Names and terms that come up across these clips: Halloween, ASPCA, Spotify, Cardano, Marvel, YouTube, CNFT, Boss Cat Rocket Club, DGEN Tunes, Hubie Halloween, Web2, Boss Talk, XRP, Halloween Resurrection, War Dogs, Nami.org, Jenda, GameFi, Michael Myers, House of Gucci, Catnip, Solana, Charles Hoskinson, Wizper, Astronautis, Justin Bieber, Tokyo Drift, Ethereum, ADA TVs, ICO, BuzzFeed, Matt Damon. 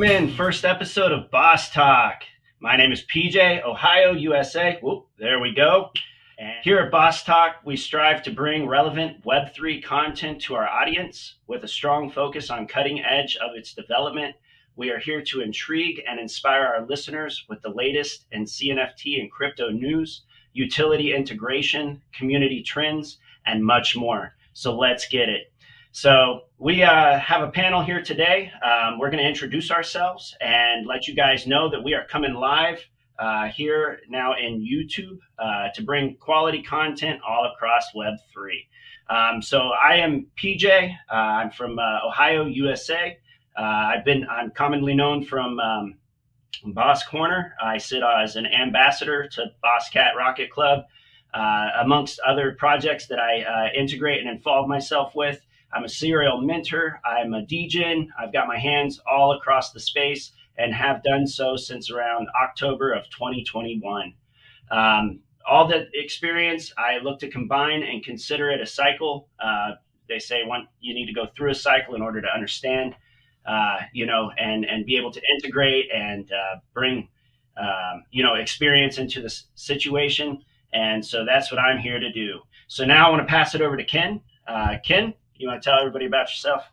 welcome in first episode of Boss Talk. My name is PJ, Ohio, USA. Whoop, there we go. And here at Boss Talk, we strive to bring relevant Web3 content to our audience with a strong focus on cutting edge of its development. We are here to intrigue and inspire our listeners with the latest in CNFT and crypto news, utility integration, community trends, and much more. So let's get it. So we have a panel here today. We're going to introduce ourselves and let you guys know that we are coming live here now in YouTube to bring quality content all across Web3. So I am PJ. I'm from Ohio, USA. I'm commonly known from Boss Corner. I sit as an ambassador to Boss Cat Rocket Club, amongst other projects that I integrate and involve myself with. I'm a serial mentor. I'm a DGEN. I've got my hands all across the space and have done so since around October of 2021. All that experience, I look to combine and consider it a cycle. They say you need to go through a cycle in order to understand, and be able to integrate and bring, experience into the situation. And so that's what I'm here to do. So now I want to pass it over to Ken. Ken, you want to tell everybody about yourself?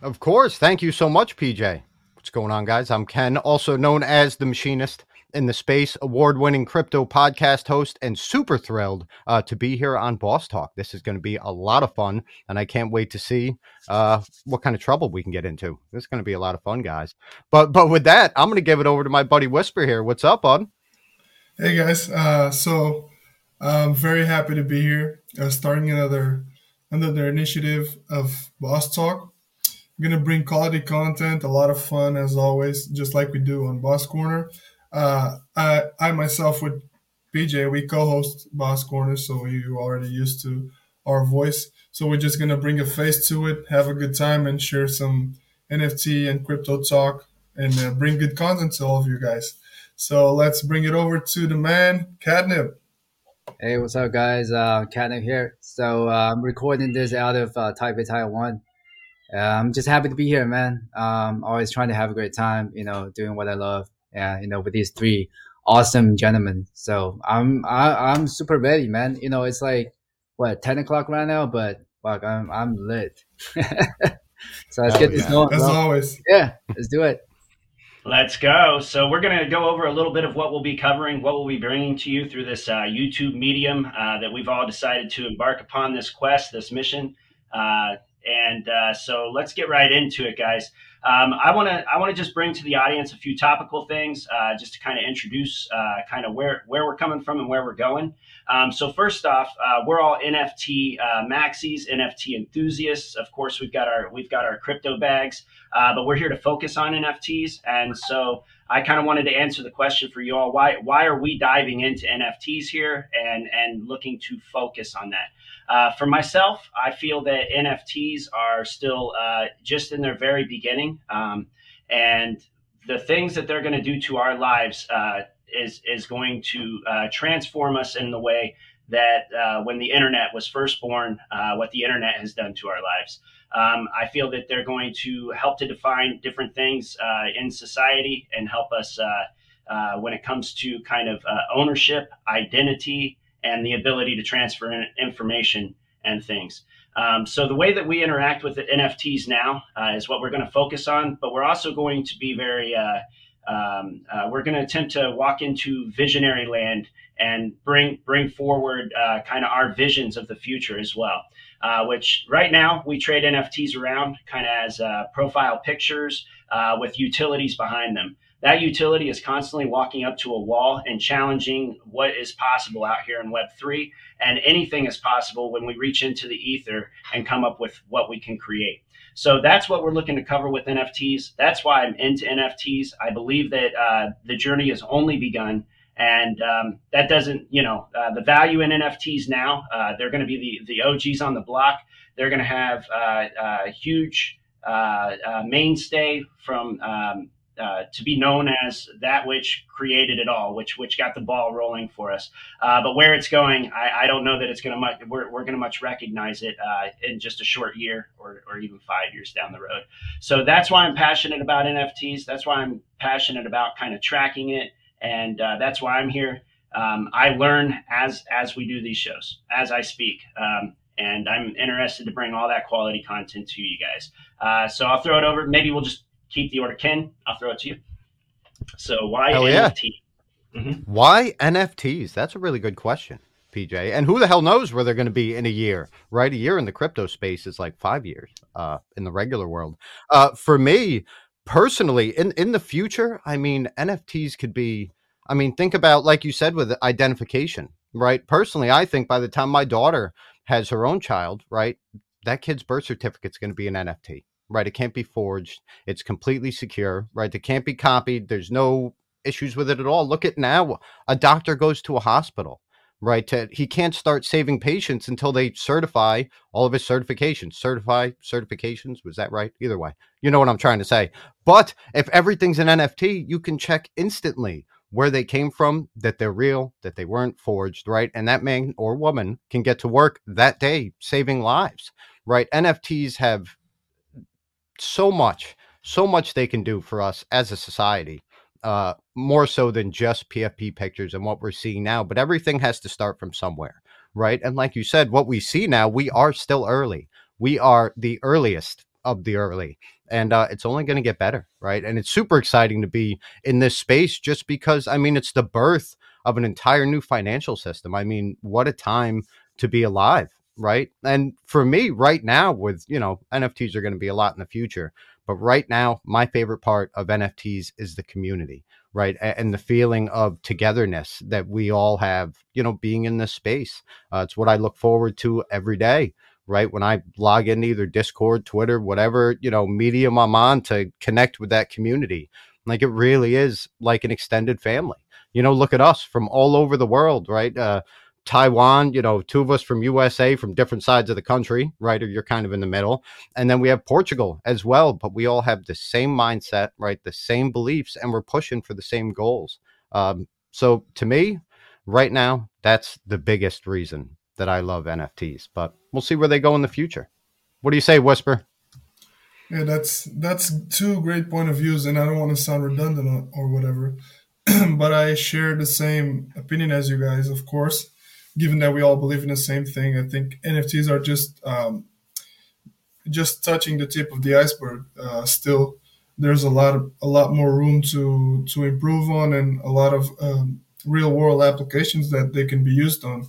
Of course. Thank you so much, PJ. What's going on, guys? I'm Ken, also known as The Machinist in the space, award-winning crypto podcast host, and super thrilled to be here on Boss Talk. This is going to be a lot of fun, and I can't wait to see what kind of trouble we can get into. This is going to be a lot of fun, guys. But with that, I'm going to give it over to my buddy Whisper here. What's up, bud? Hey, guys. So I'm very happy to be here, starting another initiative of Boss Talk. I'm going to bring quality content, a lot of fun, as always, just like we do on Boss Corner. I myself with PJ, we co-host Boss Corner, so you're already used to our voice. So we're just going to bring a face to it, have a good time, and share some NFT and crypto talk, and bring good content to all of you guys. So let's bring it over to the man, Catnip. Hey, what's up, guys? Catnip here. So I'm recording this out of Taipei, Taiwan. I'm just happy to be here, man. Always trying to have a great time, doing what I love. Yeah, with these three awesome gentlemen. So I'm super ready, man. It's like 10 o'clock right now, but fuck, I'm lit. So let's get this going. As always, yeah, let's do it. Let's go. So we're going to go over a little bit of what we'll be covering, what we'll be bringing to you through this YouTube medium that we've all decided to embark upon this quest, this mission. So let's get right into it, guys. I want to just bring to the audience a few topical things just to kind of introduce where we're coming from and where we're going. So first off, we're all NFT maxis, NFT enthusiasts. Of course, we've got our crypto bags, but we're here to focus on NFTs. And so I kind of wanted to answer the question for you all: why are we diving into NFTs here and looking to focus on that? For myself, I feel that NFTs are still just in their very beginning, and the things that they're going to do to our lives is going to transform us in the way that when the internet was first born, what the internet has done to our lives. I feel that they're going to help to define different things in society and help us when it comes to kind of ownership, identity, and the ability to transfer information and things. So the way that we interact with the NFTs now is what we're going to focus on, but we're also going to be very, we're going to attempt to walk into visionary land and bring forward kind of our visions of the future as well, which right now we trade NFTs around kind of as profile pictures with utilities behind them. That utility is constantly walking up to a wall and challenging what is possible out here in Web3, and anything is possible when we reach into the ether and come up with what we can create. So that's what we're looking to cover with NFTs. That's why I'm into NFTs. I believe that the journey has only begun, and that doesn't, the value in NFTs now, they're going to be the OGs on the block. They're going to have a huge mainstay from to be known as that which created it all, which got the ball rolling for us. But where it's going, I don't know that it's going to much. We're going to much recognize it in just a short year or even 5 years down the road. So that's why I'm passionate about NFTs. That's why I'm passionate about kind of tracking it, and that's why I'm here. I learn as we do these shows, as I speak. And I'm interested to bring all that quality content to you guys. So I'll throw it over. Maybe we'll just keep the order. Ken, I'll throw it to you. So why NFT? Yeah. Mm-hmm. Why NFTs? That's a really good question, PJ. And who the hell knows where they're going to be in a year, right? A year in the crypto space is like 5 years in the regular world. For me, personally, in the future, I mean, NFTs could be, I mean, think about, like you said, with identification, right? Personally, I think by the time my daughter has her own child, right, that kid's birth certificate's going to be an NFT, right? It can't be forged. It's completely secure, right? It can't be copied. There's no issues with it at all. Look at now. A doctor goes to a hospital, right? He can't start saving patients until they certify all of his certifications. Certifications, was that right? Either way, you know what I'm trying to say. But if everything's an NFT, you can check instantly where they came from, that they're real, that they weren't forged, right? And that man or woman can get to work that day saving lives, right? NFTs have so much they can do for us as a society, more so than just PFP pictures and what we're seeing now. But everything has to start from somewhere, right? And like you said, what we see now, we are still early. We are the earliest of the early. And it's only going to get better, right? And it's super exciting to be in this space just because, I mean, it's the birth of an entire new financial system. I mean, what a time to be alive, right? And for me right now with, you know, NFTs are going to be a lot in the future. But right now, my favorite part of NFTs is the community, right? And the feeling of togetherness that we all have, you know, being in this space. It's what I look forward to every day. Right. When I log in either Discord, Twitter, whatever, you know, medium I'm on to connect with that community, like it really is like an extended family. You know, look at us from all over the world. Right. Taiwan, you know, two of us from USA, from different sides of the country. Right. Or you're kind of in the middle. And then we have Portugal as well. But we all have the same mindset. Right. The same beliefs. And we're pushing for the same goals. So to me right now, that's the biggest reason that I love NFTs, but we'll see where they go in the future. What do you say, Whisper? Yeah, that's two great point of views, and I don't want to sound redundant or whatever, but I share the same opinion as you guys, of course, given that we all believe in the same thing. I think NFTs are just touching the tip of the iceberg. Still, there's a lot more room to improve on, and a lot of real world applications that they can be used on.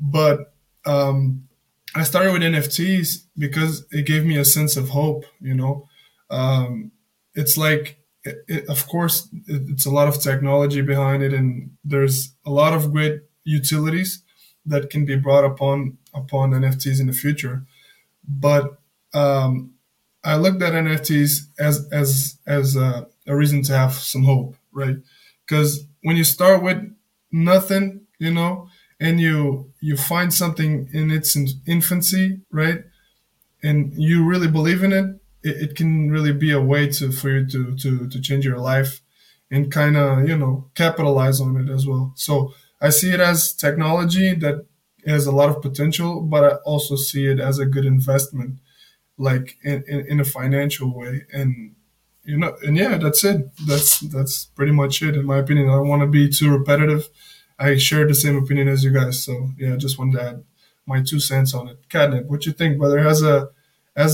But I started with NFTs because it gave me a sense of hope, you know. It's like, of course, it's a lot of technology behind it, and there's a lot of great utilities that can be brought upon NFTs in the future. But I looked at NFTs as a reason to have some hope, right? Because when you start with nothing, you know, and you find something in its infancy, right? And you really believe in it, it can really be a way for you to change your life and kind of, you know, capitalize on it as well. So I see it as technology that has a lot of potential, but I also see it as a good investment, like in a financial way. And, you know, and yeah, that's it. That's pretty much it, in my opinion. I don't want to be too repetitive. I share the same opinion as you guys, so yeah, I just wanted to add my 2 cents on it. Catnip, what you think, brother? As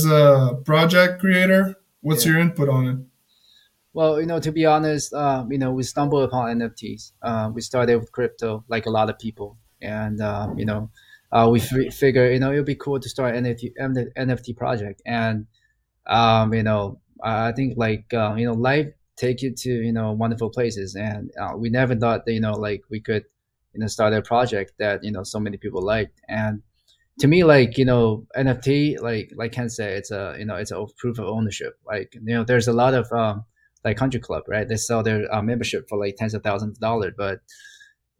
a project creator, what's your input on it? Well, you know, to be honest, you know, we stumbled upon NFTs. We started with crypto, like a lot of people, and you know, we figured, you know, it'd be cool to start an NFT project, and you know, I think like you know, life take you to, you know, wonderful places, and we never thought that, you know, like we could, you know, start a project that, you know, so many people liked. And to me, like, you know, NFT, like Ken said, it's a, you know, it's a proof of ownership. Like, you know, there's a lot of like country club, right? They sell their membership for like tens of thousands of dollars, but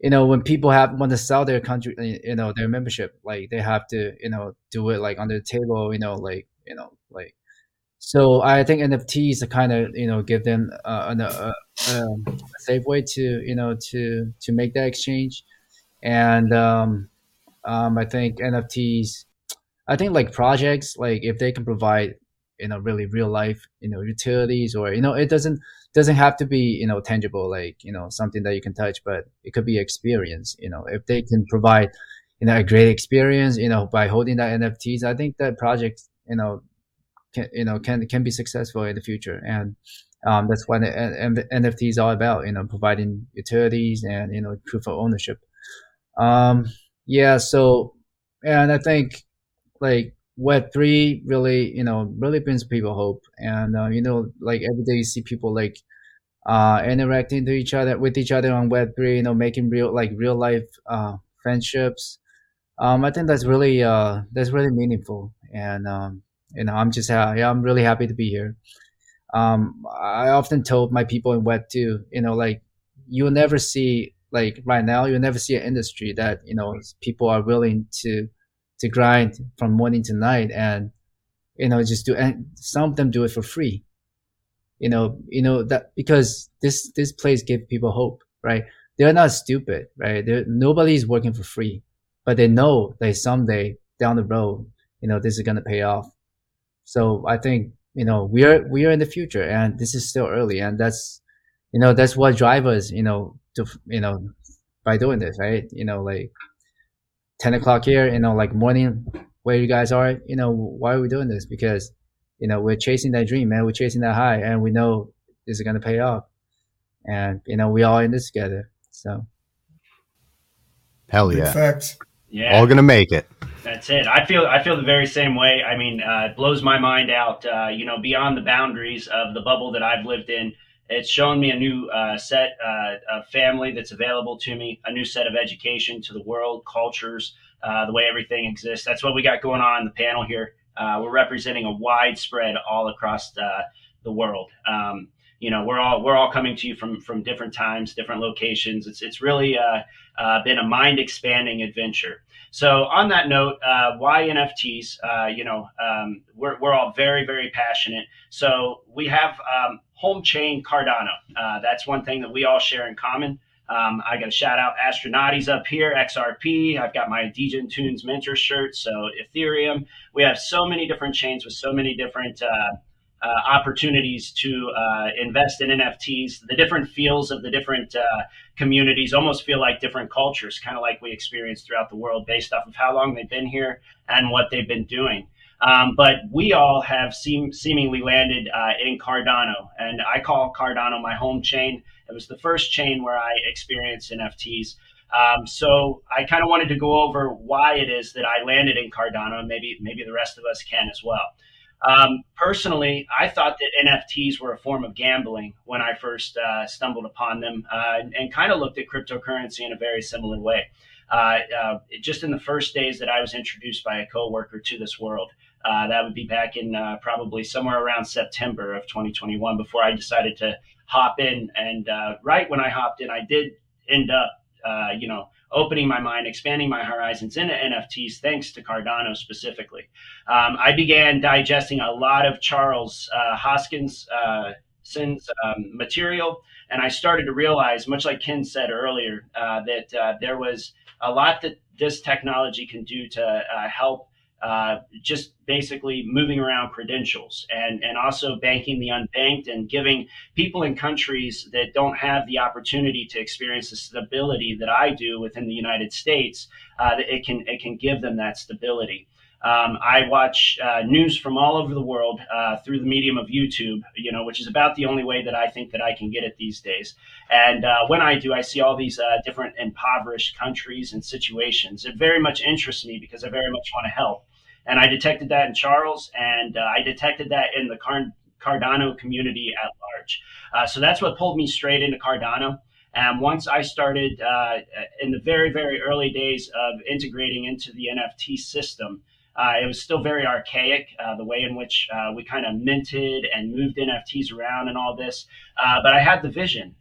you know, when people want to sell their country, you know, their membership, like they have to, you know, do it like under the table, you know, like So I think NFTs are kind of, give them a safe way to, to make that exchange. And I think NFTs, I think like projects, like if they can provide, really real life, utilities, or, it doesn't have to be, tangible, like, something that you can touch, but it could be experience. If they can provide, a great experience, by holding that NFTs, I think that project, can be successful in the future. And that's what the NFT is all about, providing utilities and, proof of ownership. So, and I think like Web3 really, really brings people hope. And, like every day you see people like interacting with each other on Web3, making real life friendships. I think that's really meaningful. And, I'm really happy to be here. I often told my people in Web2, like you'll never see, like right now, you'll never see an industry that, people are willing to grind from morning to night and, just and some of them do it for free, that because this place gave people hope, right? They're not stupid, right? Nobody's working for free, but they know that someday down the road, this is going to pay off. So I think, we are in the future and this is still early, and that's, that's what drives us, to, by doing this, right? Like 10 o'clock here, like morning where you guys are, why are we doing this? Because, we're chasing that dream, man. We're chasing that high and we know this is going to pay off, and, we all in this together. So. Hell yeah. Perfect. Yeah. All going to make it. That's it. I feel the very same way. I mean, it blows my mind out, beyond the boundaries of the bubble that I've lived in. It's shown me a new set of family that's available to me, a new set of education to the world, cultures, the way everything exists. That's what we got going on in the panel here. We're representing a widespread all across the world. We're all coming to you from different times, different locations. It's really been a mind expanding adventure. So on that note, why NFTs? We're all very, very passionate. So we have home chain Cardano. That's one thing that we all share in common. I got to shout out Astronautis up here, XRP. I've got my DGEN Tunes mentor shirt. So Ethereum. We have so many different chains with so many different opportunities to invest in NFTs. The different feels of the different communities almost feel like different cultures, kind of like we experience throughout the world based off of how long they've been here and what they've been doing. But we all have seemingly landed in Cardano, and I call Cardano my home chain. It was the first chain where I experienced NFTs. So I kind of wanted to go over why it is that I landed in Cardano, and maybe the rest of us can as well. Personally, I thought that NFTs were a form of gambling when I first stumbled upon them and kind of looked at cryptocurrency in a very similar way. Just in the first days that I was introduced by a coworker to this world, that would be back in probably somewhere around September of 2021 before I decided to hop in. And right when I hopped in, I did end up, opening my mind, expanding my horizons into NFTs, thanks to Cardano specifically. I began digesting a lot of Charles Hoskinson's material, and I started to realize, much like Ken said earlier, that there was a lot that this technology can do to help just basically moving around credentials and also banking the unbanked and giving people in countries that don't have the opportunity to experience the stability that I do within the United States, that it can give them that stability. I watch news from all over the world through the medium of YouTube, which is about the only way that I think that I can get it these days. And when I do, I see all these different impoverished countries and situations. It very much interests me because I very much want to help. And I detected that in Charles, and I detected that in the Cardano community at large. So that's what pulled me straight into Cardano. And once I started in the very, very early days of integrating into the NFT system, it was still very archaic, the way in which we kind of minted and moved NFTs around and all this. But I had the vision,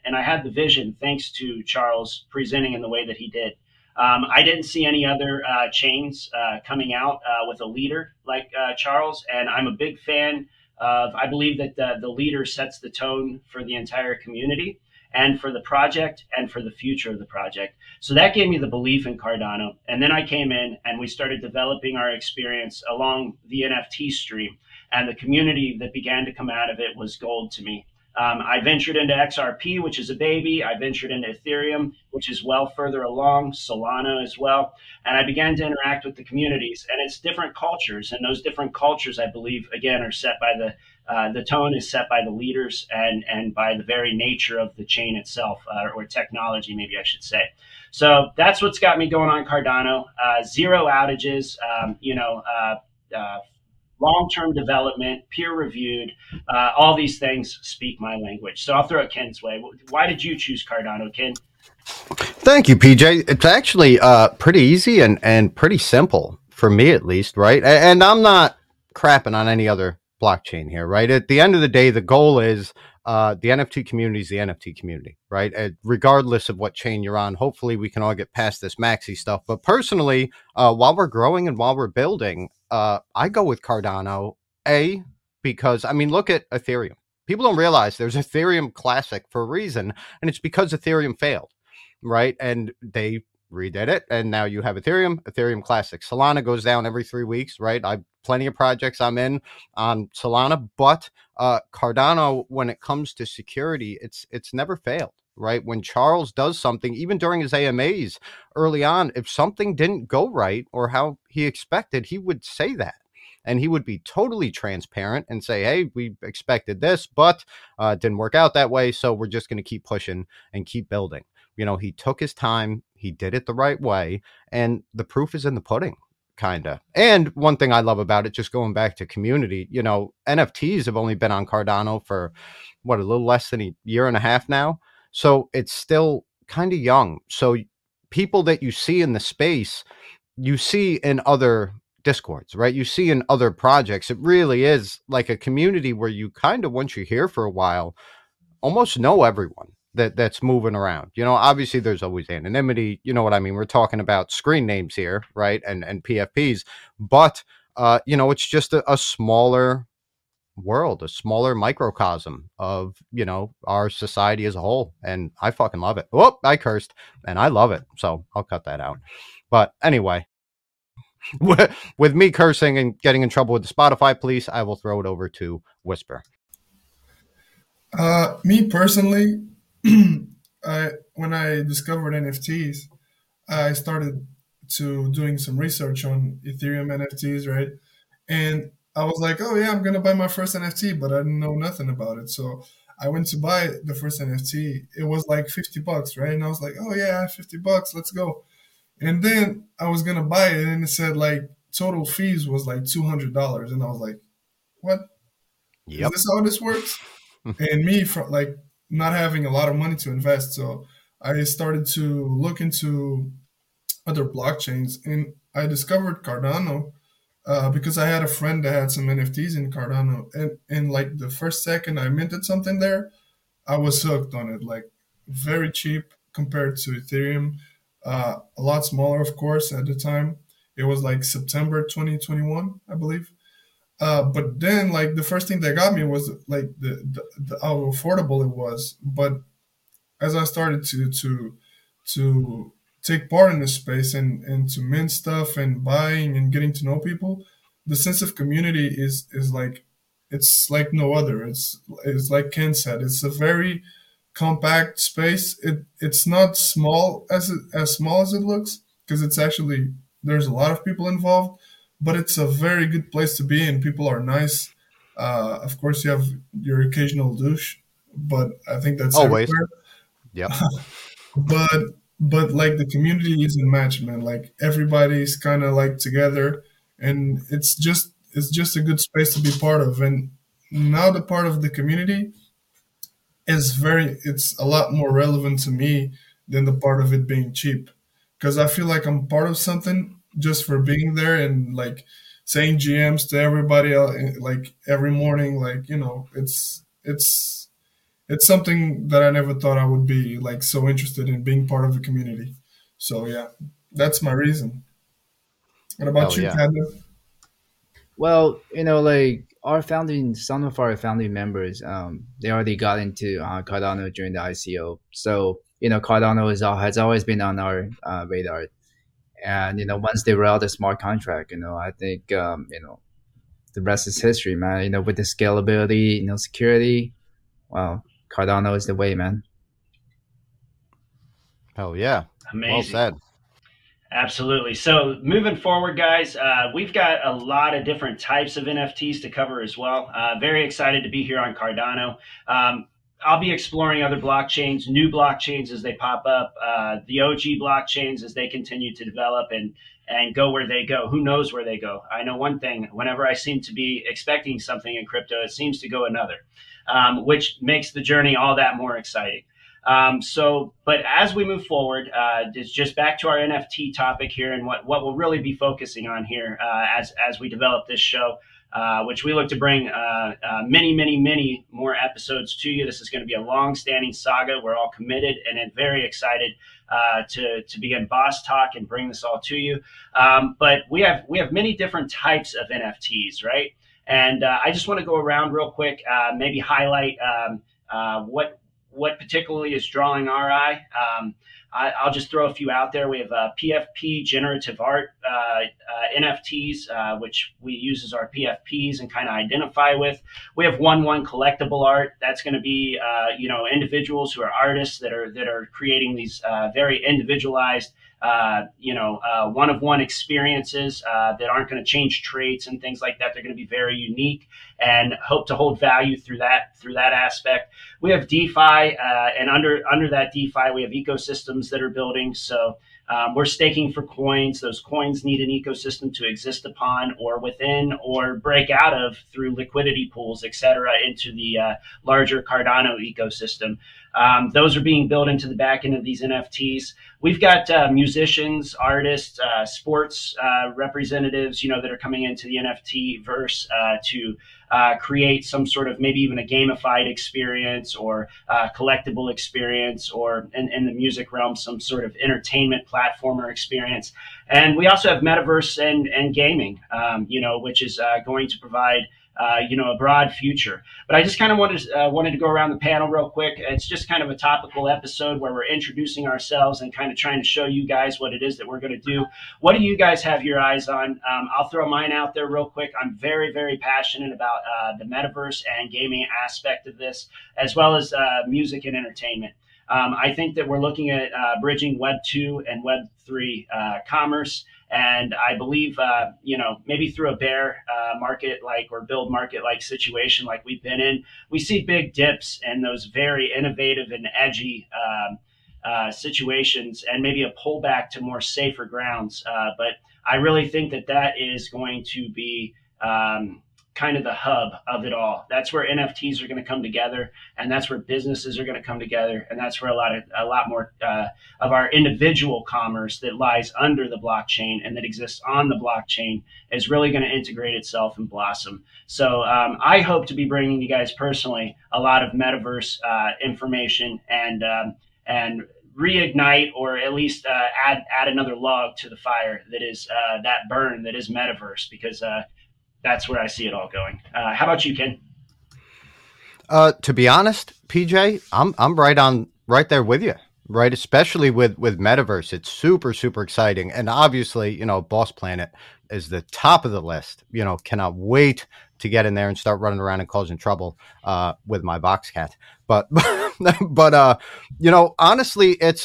thanks to Charles presenting in the way that he did. I didn't see any other chains coming out with a leader like Charles, and I'm a big fan I believe that the leader sets the tone for the entire community and for the project and for the future of the project. So that gave me the belief in Cardano. And then I came in and we started developing our experience along the NFT stream, and the community that began to come out of it was gold to me. I ventured into XRP, which is a baby. I ventured into Ethereum, which is well further along, Solana as well. And I began to interact with the communities and its different cultures. And those different cultures, I believe, again, are set by the tone is set by the leaders and by the very nature of the chain itself, or technology, maybe I should say. So that's what's got me going on Cardano. Zero outages, long-term development, peer-reviewed, all these things speak my language. So I'll throw it Ken's way. Why did you choose Cardano, Ken? Thank you, PJ. It's actually pretty easy and pretty simple, for me at least, right? And I'm not crapping on any other blockchain here, right? At the end of the day, the goal is the NFT community is the NFT community, right? Regardless of what chain you're on, hopefully we can all get past this maxi stuff. But personally, while we're growing and while we're building, I go with Cardano, because, I mean, look at Ethereum. People don't realize there's Ethereum Classic for a reason, and it's because Ethereum failed, right? And they redid it, and now you have Ethereum Classic. Solana goes down every 3 weeks, right? I've plenty of projects I'm in on Solana, but Cardano, when it comes to security, it's never failed, right? When Charles does something, even during his AMAs early on, if something didn't go right or how he expected, he would say that. And he would be totally transparent and say, hey, we expected this, but it didn't work out that way. So we're just going to keep pushing and keep building. You know, he took his time. He did it the right way. And the proof is in the pudding, kind of. And one thing I love about it, just going back to community, you know, NFTs have only been on Cardano for, a little less than a year and a half now. So it's still kind of young. So people that you see in the space, you see in other Discords, right? You see in other projects. It really is like a community where you kind of, once you're here for a while, almost know everyone that's moving around. You know, obviously there's always anonymity. You know what I mean? We're talking about screen names here, right? And PFPs, but you know, it's just a smaller world, a smaller microcosm of, you know, our society as a whole. And I fucking love it. Oh, I cursed and I love it. So I'll cut that out. But anyway, with me cursing and getting in trouble with the Spotify police, I will throw it over to Whisper. Me personally, when I discovered NFTs, I started to doing some research on Ethereum NFTs, right? And I was like, oh yeah, I'm going to buy my first NFT, but I didn't know nothing about it. So I went to buy the first NFT. It was like $50, right? And I was like, oh yeah, $50, let's go. And then I was going to buy it, and it said like total fees was like $200. And I was like, what? Yep. Is this how this works? And me, for like not having a lot of money to invest. So I started to look into other blockchains, and I discovered Cardano because I had a friend that had some NFTs in Cardano. And like the first second I minted something there, I was hooked on it, like very cheap compared to Ethereum. A lot smaller, of course, at the time. It was like September 2021, I believe. But then, like, the first thing that got me was, like, the how affordable it was. But as I started to take part in this space and to mint stuff and buying and getting to know people, the sense of community is like, it's like no other. It's like Ken said, it's a very compact space. It's not small as it looks, because it's actually, there's a lot of people involved, but it's a very good place to be in. People are nice. Of course you have your occasional douche, but I think that's always everywhere. Yeah. but like the community isn't matched, man. Like everybody's kind of like together, and it's just a good space to be part of. And now the part of the community it's a lot more relevant to me than the part of it being cheap, because I feel like I'm part of something just for being there and like saying GMs to everybody else, like every morning. Like, you know, it's something that I never thought I would be like so interested in, being part of a community. So yeah, that's my reason. What about you, Catnip? Well, you know, like some of our founding members, they already got into Cardano during the ICO. So, Cardano has always been on our radar. And, once they roll out the smart contract, I think, the rest is history, man. With the scalability, security, well, Cardano is the way, man. Hell yeah. Amazing. Well said. Absolutely. So moving forward, guys, we've got a lot of different types of NFTs to cover as well. Very excited to be here on Cardano. I'll be exploring other blockchains, new blockchains as they pop up, the OG blockchains as they continue to develop and go where they go. Who knows where they go? I know one thing, whenever I seem to be expecting something in crypto, it seems to go another, which makes the journey all that more exciting. But as we move forward, it's just back to our NFT topic here and what we'll really be focusing on here as we develop this show, which we look to bring many, many, many more episodes to you. This is going to be a long-standing saga. We're all committed and very excited to begin Boss Talk and bring this all to you. But we have many different types of NFTs, right? And I just want to go around real quick, maybe highlight what particularly is drawing our eye. I'll just throw a few out there. We have PFP, generative art NFTs, which we use as our PFPs and kind of identify with. We have 1-1 collectible art. That's going to be individuals who are artists that are creating these very individualized one-of-one experiences that aren't going to change traits and things like that. They're going to be very unique and hope to hold value through that aspect. We have DeFi, and under that DeFi, we have ecosystems that are building. So we're staking for coins. Those coins need an ecosystem to exist upon or within or break out of through liquidity pools, et cetera, into the larger Cardano ecosystem. Those are being built into the back end of these NFTs. We've got musicians, artists, sports representatives, that are coming into the NFT verse to create some sort of maybe even a gamified experience or collectible experience or in the music realm, some sort of entertainment platform or experience. And we also have metaverse and gaming, which is going to provide a broad future. But I just kind of wanted to go around the panel real quick. It's just kind of a topical episode where we're introducing ourselves and kind of trying to show you guys what it is that we're going to do. What do you guys have your eyes on? I'll throw mine out there real quick. I'm very, very passionate about the metaverse and gaming aspect of this, as well as music and entertainment. I think that we're looking at bridging Web 2 and Web 3 commerce. And I believe, maybe through a bear market or bull market like situation like we've been in, we see big dips in those very innovative and edgy situations and maybe a pullback to more safer grounds. But I really think that is going to be kind of the hub of it all. That's where NFTs are going to come together, and that's where businesses are going to come together, and that's where a lot more of our individual commerce that lies under the blockchain and that exists on the blockchain is really going to integrate itself and blossom. So I hope to be bringing you guys personally a lot of metaverse information and reignite or at least add another log to the fire that is that burn that is metaverse, because that's where I see it all going. How about you, Ken? To be honest, PJ, I'm right there with you, right? Especially with metaverse, it's super, super exciting. And obviously, Boss Planet is the top of the list. Cannot wait to get in there and start running around and causing trouble with my box cat. But honestly, it's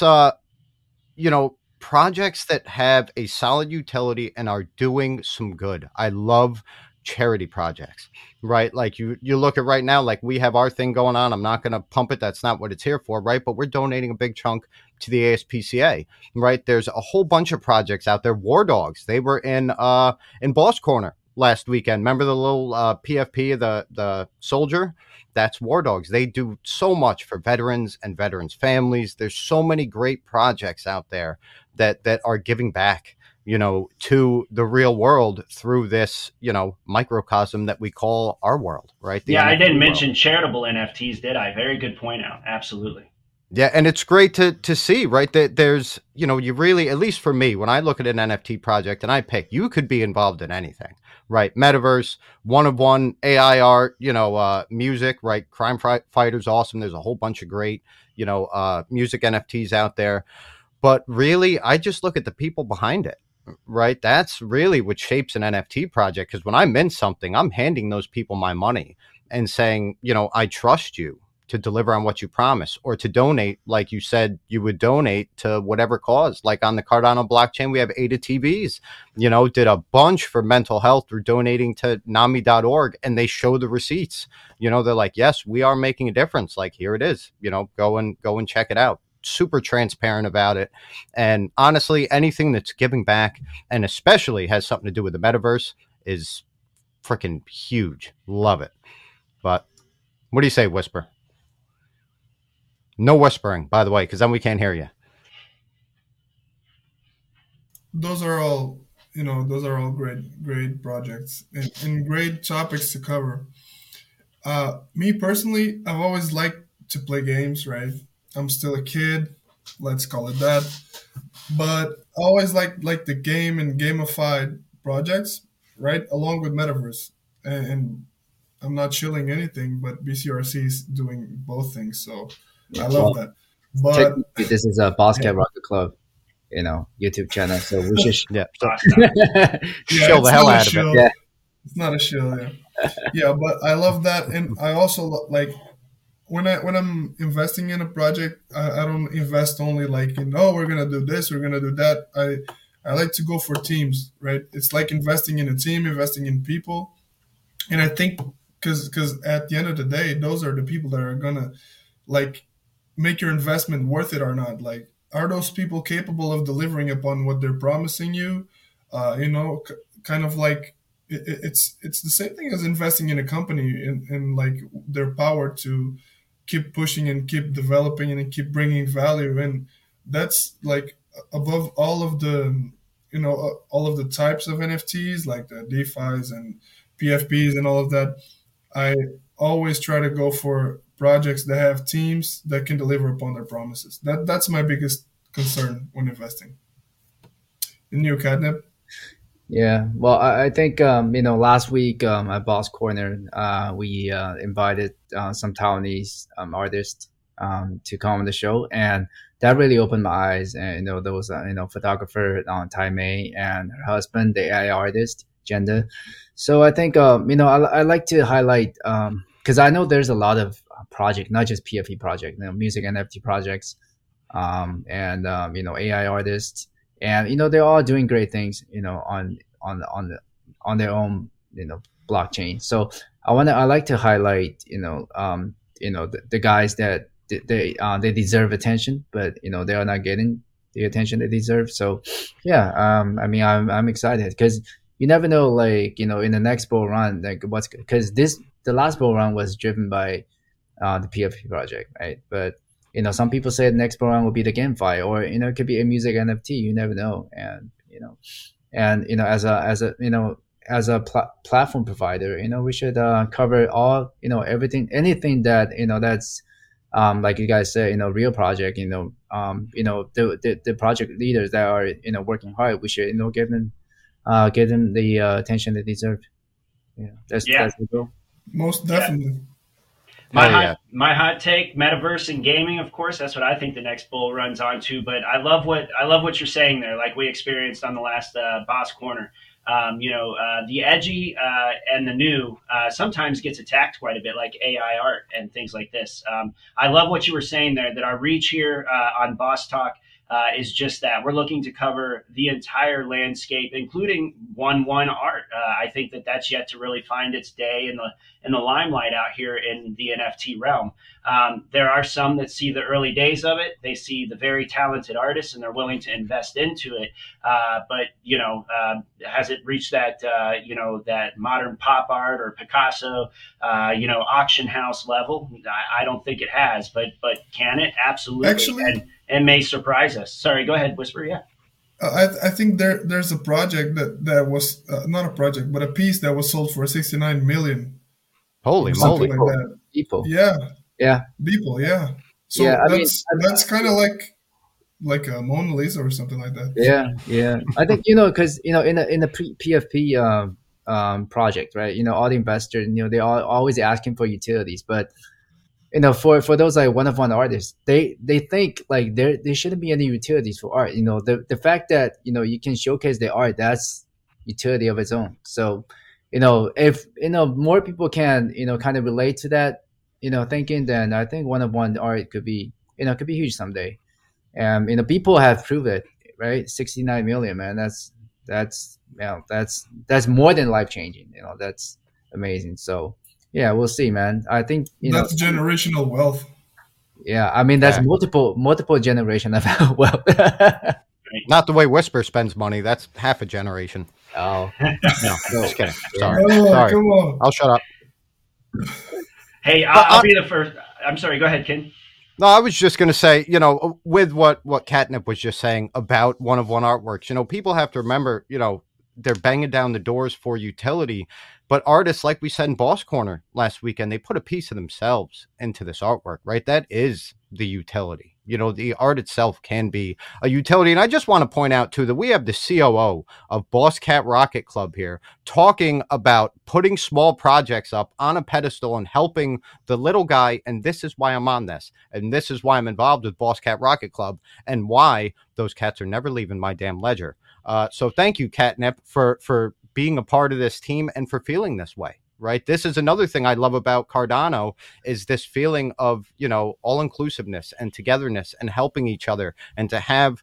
projects that have a solid utility and are doing some good. I love charity projects, right? Like you look at right now, like we have our thing going on. I'm not going to pump it. That's not what it's here for, right? But we're donating a big chunk to the ASPCA, right? There's a whole bunch of projects out there. War Dogs, they were in Boss Corner last weekend. Remember the little PFP, the soldier? That's War Dogs. They do so much for veterans and veterans' families. There's so many great projects out there that are giving back, to the real world through this, microcosm that we call our world, right? The NFT I didn't mention charitable NFTs, did I? Very good point out. Absolutely. Yeah, and it's great to see, right, that there's, you know, you really, at least for me, when I look at an NFT project and I pick, you could be involved in anything, right? Metaverse, one-of-one, AI art, you know, music, right? Crime Fighters, awesome. There's a whole bunch of great, you know, music NFTs out there. But really, I just look at the people behind it, right? That's really what shapes an NFT project, because when I'm in something, I'm handing those people my money and saying, you know, I trust you to deliver on what you promise, or to donate, like you said, you would donate to whatever cause. Like on the Cardano blockchain, we have ADA TVs, you know, did a bunch for mental health through donating to Nami.org, and they show the receipts. You know, they're like, yes, we are making a difference. Like, here it is, you know, go and check it out. Super transparent about it. And honestly, anything that's giving back, and especially has something to do with the metaverse, is freaking huge. Love it. But what do you say, Whisper? No whispering, by the way, because then we can't hear you. Those are all, you know, great projects and great topics to cover. Me personally, I've always liked to play games, right? I'm still a kid, let's call it that. But I always like the game and gamified projects, right? Along with Metaverse. And I'm not shilling anything, but BCRC is doing both things, so... Yeah, I love that. But this is a Boss Cat Rocket Club, you know, YouTube channel. So we should show the hell out of it. Yeah. It's not a shill, yeah. Yeah, but I love that, and I also like when I'm investing in a project, I don't invest only like in, oh, we're gonna do this, we're gonna do that. I like to go for teams, right? It's like investing in a team, investing in people, and I think because at the end of the day, those are the people that are gonna like make your investment worth it or not. Like, are those people capable of delivering upon what they're promising you? You know, kind of like it's the same thing as investing in a company and like their power to keep pushing and keep developing and keep bringing value. And that's like above all of the, you know, all of the types of NFTs, like the DeFis and PFPs and all of that. I always try to go for projects that have teams that can deliver upon their promises. That's my biggest concern when investing. And you, Catnip? Yeah, well, I think, you know, last week at Boss Corner, we invited some Taiwanese artists to come on the show. And that really opened my eyes. And, you know, there was a, you know, photographer, Tai Mei, and her husband, the AI artist, Jenda. So I think, you know, I like to highlight, because I know there's a lot of project, not just PFP project, you know, music NFT projects, and you know, AI artists, and you know, they're all doing great things, you know, on their own, you know, blockchain. So I like to highlight, you know, the guys that they deserve attention, but you know, they are not getting the attention they deserve. So yeah, I mean, I'm excited because you never know, like, you know, in the next bull run, like the last bull run was driven by the PFP project, right? But you know, some people say the next program will be the GameFi, or you know, it could be a music NFT. You never know, and you know, as a platform provider, you know, we should cover all, you know, everything, anything that, you know, that's like you guys said, you know, real project, you know, the project leaders that are, you know, working hard. We should, you know, give them the attention they deserve. Yeah, that's the goal. Most definitely. Yeah. My hot take, metaverse and gaming, of course, that's what I think the next bull runs on to. But I love what you're saying there, like we experienced on the last Boss Corner. You know, the edgy and the new sometimes gets attacked quite a bit, like AI art and things like this. I love what you were saying there, that our reach here on Boss Talk is just that. We're looking to cover the entire landscape, including 1-1 art. I think that's yet to really find its day in the limelight out here in the NFT realm. There are some that see the early days of it. They see the very talented artists and they're willing to invest into it. But, you know, has it reached that, you know, that modern pop art or Picasso, you know, auction house level? I don't think it has, but can it? Absolutely. Actually, and may surprise us. Sorry, go ahead, Whisper. Yeah. I think there's a project that was not a project, but a piece that was sold for $69 million. Holy moly! Like people. Yeah. Yeah. People. Yeah. So yeah, that's kind of like a Mona Lisa or something like that. Yeah, yeah. I think, because, in the PFP project, right, all the investors, they are always asking for utilities. But, for those like one-of-one artists, they think like there shouldn't be any utilities for art. The fact that, you can showcase the art, that's utility of its own. So, if, more people can, kind of relate to that, thinking, then I think one-of-one art could be huge someday. And, people have proved it, right? 69 million, man. That's more than life-changing. That's amazing. So yeah, we'll see, man. I think, that's generational wealth. Yeah. I mean, that's multiple generation of wealth. Not the way Whisper spends money. That's half a generation. Oh, no, just kidding. Sorry. Sorry. Come on. I'll shut up. Hey, I'll be the first. I'm sorry. Go ahead, Ken. No, I was just going to say, with what Catnip was just saying about one-of-one artworks, people have to remember, they're banging down the doors for utility, but artists, like we said in Boss Corner last weekend, they put a piece of themselves into this artwork, right? That is the utility. The art itself can be a utility. And I just want to point out, too, that we have the COO of Boss Cat Rocket Club here talking about putting small projects up on a pedestal and helping the little guy. And this is why I'm on this. And this is why I'm involved with Boss Cat Rocket Club and why those cats are never leaving my damn ledger. So thank you, Catnip, for being a part of this team and for feeling this way. Right. This is another thing I love about Cardano is this feeling of, all inclusiveness and togetherness and helping each other, and to have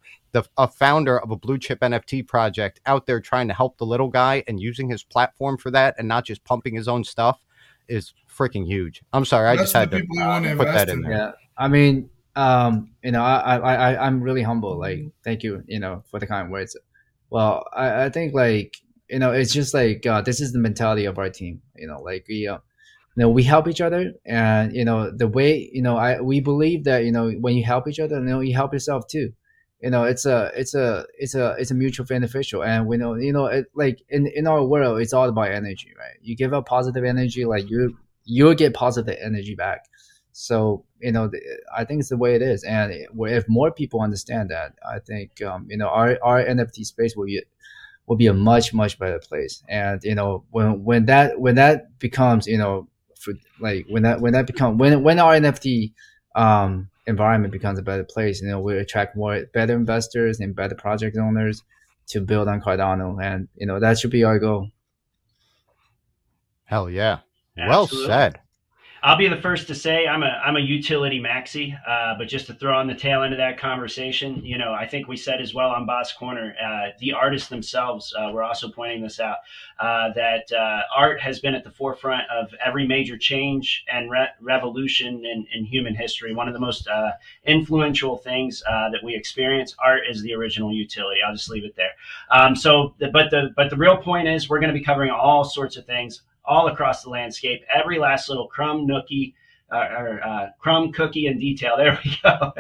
a founder of a blue chip NFT project out there trying to help the little guy and using his platform for that and not just pumping his own stuff is freaking huge. I'm sorry. I just had to put that in there. Yeah. I mean, I'm really humble. Like, thank you, for the kind words. Well, I think like, it's just like this is the mentality of our team. We help each other, and the way we believe that when you help each other, you help yourself too. It's a mutual beneficial, and we know in our world, it's all about energy, right? You give out positive energy, like you'll get positive energy back. So I think it's the way it is, and if more people understand that, I think our NFT space will be a much, much better place. And, when that becomes, when our NFT environment becomes a better place, we attract more better investors and better project owners to build on Cardano. And, that should be our goal. Hell yeah. Absolutely. Well said. I'll be the first to say I'm a utility maxi, but just to throw on the tail end of that conversation, I think we said as well on Boss Corner, the artists themselves were also pointing this out, that art has been at the forefront of every major change and revolution in human history. One of the most influential things that we experience, art is the original utility. I'll just leave it there. But the real point is we're going to be covering all sorts of things all across the landscape, every last little crumb cookie in detail, there we go,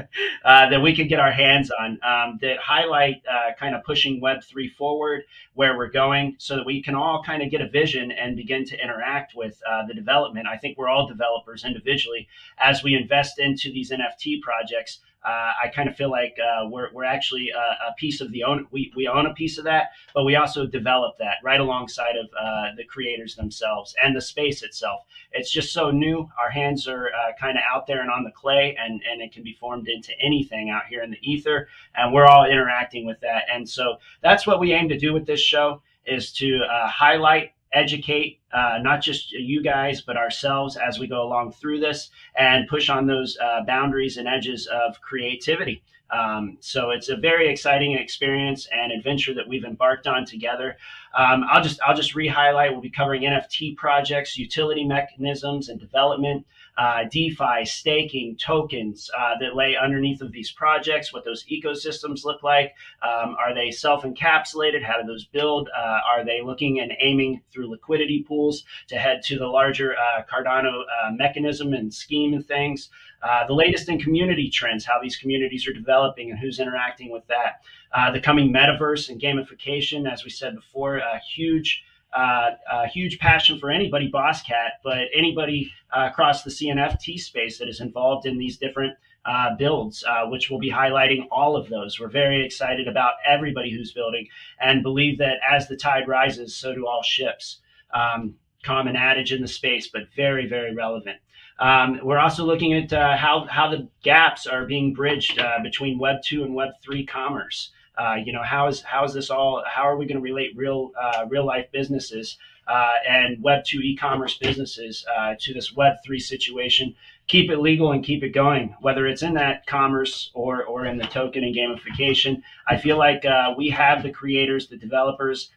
that we could get our hands on, that highlight kind of pushing Web3 forward, where we're going, so that we can all kind of get a vision and begin to interact with the development. I think we're all developers individually. As we invest into these NFT projects, I kind of feel like we're actually a piece of the own. We own a piece of that, but we also develop that right alongside of the creators themselves and the space itself. It's just so new. Our hands are kind of out there and on the clay, and it can be formed into anything out here in the ether. And we're all interacting with that. And so that's what we aim to do with this show, is to highlight, educate, not just you guys, but ourselves as we go along through this, and push on those boundaries and edges of creativity. So it's a very exciting experience and adventure that we've embarked on together. I'll just re-highlight. We'll be covering NFT projects, utility mechanisms and development, DeFi, staking, tokens that lay underneath of these projects, what those ecosystems look like. Are they self-encapsulated? How do those build? Are they looking and aiming through liquidity pools to head to the larger Cardano mechanism and scheme and things? The latest in community trends, how these communities are developing and who's interacting with that. The coming metaverse and gamification, as we said before, a huge passion for anybody Boss Cat, but anybody across the CNFT space that is involved in these different builds, which we'll be highlighting all of those. We're very excited about everybody who's building and believe that as the tide rises, so do all ships. Common adage in the space, but very, very relevant. We're also looking at how the gaps are being bridged between Web 2 and Web 3 commerce. How is this all? How are we going to relate real life businesses and Web 2 e-commerce businesses to this Web 3 situation? Keep it legal and keep it going, whether it's in that commerce or in the token and gamification. I feel like we have the creators, the developers,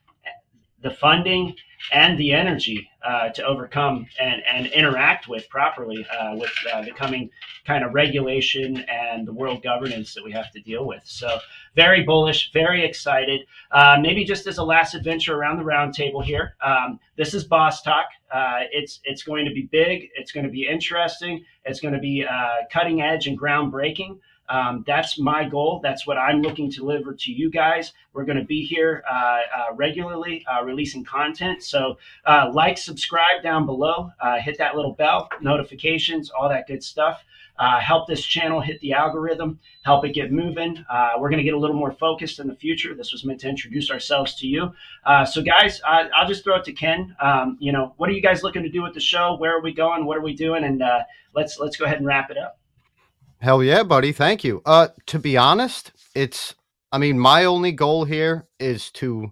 the funding, and the energy to overcome and interact with properly with the coming kind of regulation and the world governance that we have to deal with. So very bullish, very excited. Maybe just as a last adventure around the round table here, this is Boss Talk. It's going to be big. It's going to be interesting. It's going to be cutting edge and groundbreaking. That's my goal. That's what I'm looking to deliver to you guys. We're going to be here regularly releasing content. So like, subscribe down below, hit that little bell, notifications, all that good stuff. Help this channel hit the algorithm, help it get moving. We're going to get a little more focused in the future. This was meant to introduce ourselves to you. So guys, I'll just throw it to Ken. What are you guys looking to do with the show? Where are we going? What are we doing? And let's go ahead and wrap it up. Hell yeah, buddy. Thank you. To be honest, my only goal here is to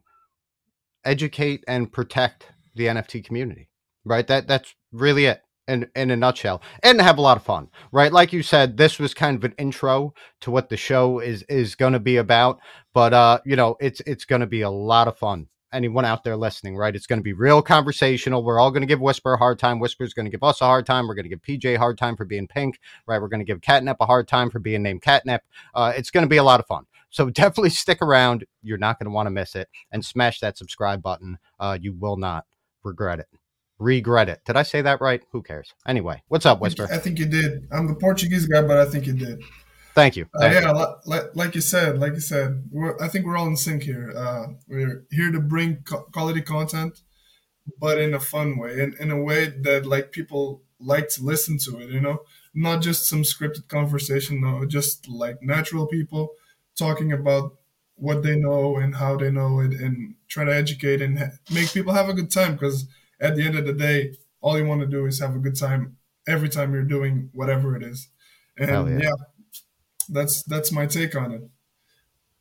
educate and protect the NFT community, right? That's really it in a nutshell, and have a lot of fun, right? Like you said, this was kind of an intro to what the show is going to be about, but it's going to be a lot of fun. Anyone out there listening, right? It's going to be real conversational. We're all going to give Whisper a hard time. Whisper's going to give us a hard time. We're going to give PJ a hard time for being pink, right? We're going to give Catnip a hard time for being named Catnip. It's going to be a lot of fun. So definitely stick around. You're not going to want to miss it. And smash that subscribe button. You will not regret it. Regret it. Did I say that right? Who cares? Anyway, what's up, Whisper? I think you did. I'm the Portuguese guy, but I think you did. Thank you. Like you said, I think we're all in sync here. We're here to bring quality content, but in a fun way, and in a way that like people like to listen to it. Not just some scripted conversation. No, just like natural people talking about what they know and how they know it, and try to educate and make people have a good time. Because at the end of the day, all you want to do is have a good time every time you're doing whatever it is. And hell yeah. That's my take on it.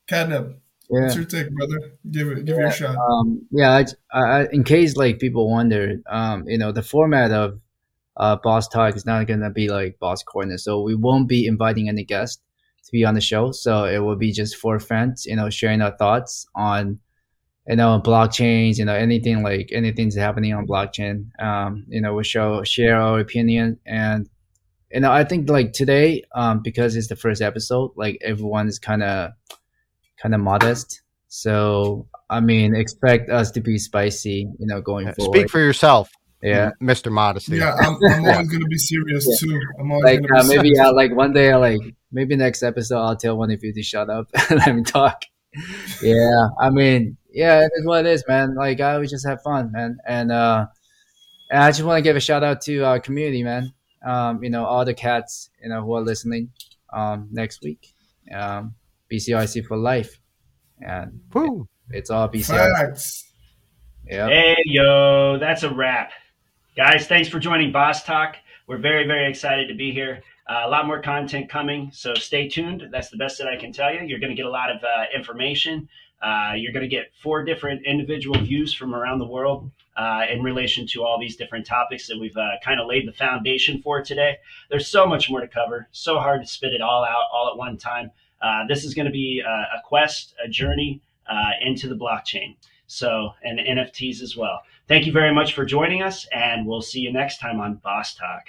Catnip, yeah. What's your take, brother? Give it a shot. In case like people wonder, the format of Boss Talk is not gonna be like Boss Corner, so we won't be inviting any guests to be on the show. So it will be just four friends, sharing our thoughts on, blockchains, anything that's happening on blockchain. We'll share our opinion and. I think like today, because it's the first episode, like everyone is kind of modest. So expect us to be spicy, going forward. Speak for yourself, yeah, Mr. Modesty. Yeah, I'm always gonna be serious too. I'm always like gonna be maybe serious. One day, maybe next episode, I'll tell one of you to shut up and let me talk. Yeah, it is what it is, man. I would just have fun, man, and I just want to give a shout out to our community, man. All the cats, who are listening next week. BCRC for life. And it's all BCRC. Yep. Hey, yo, that's a wrap. Guys, thanks for joining Boss Talk. We're very, very excited to be here. A lot more content coming, so stay tuned. That's the best that I can tell you. You're going to get a lot of information. You're going to get four different individual views from around the world in relation to all these different topics that we've kind of laid the foundation for today. There's so much more to cover. So hard to spit it all out all at one time. This is going to be a quest, a journey into the blockchain. So, and NFTs as well. Thank you very much for joining us, and we'll see you next time on Boss Talk.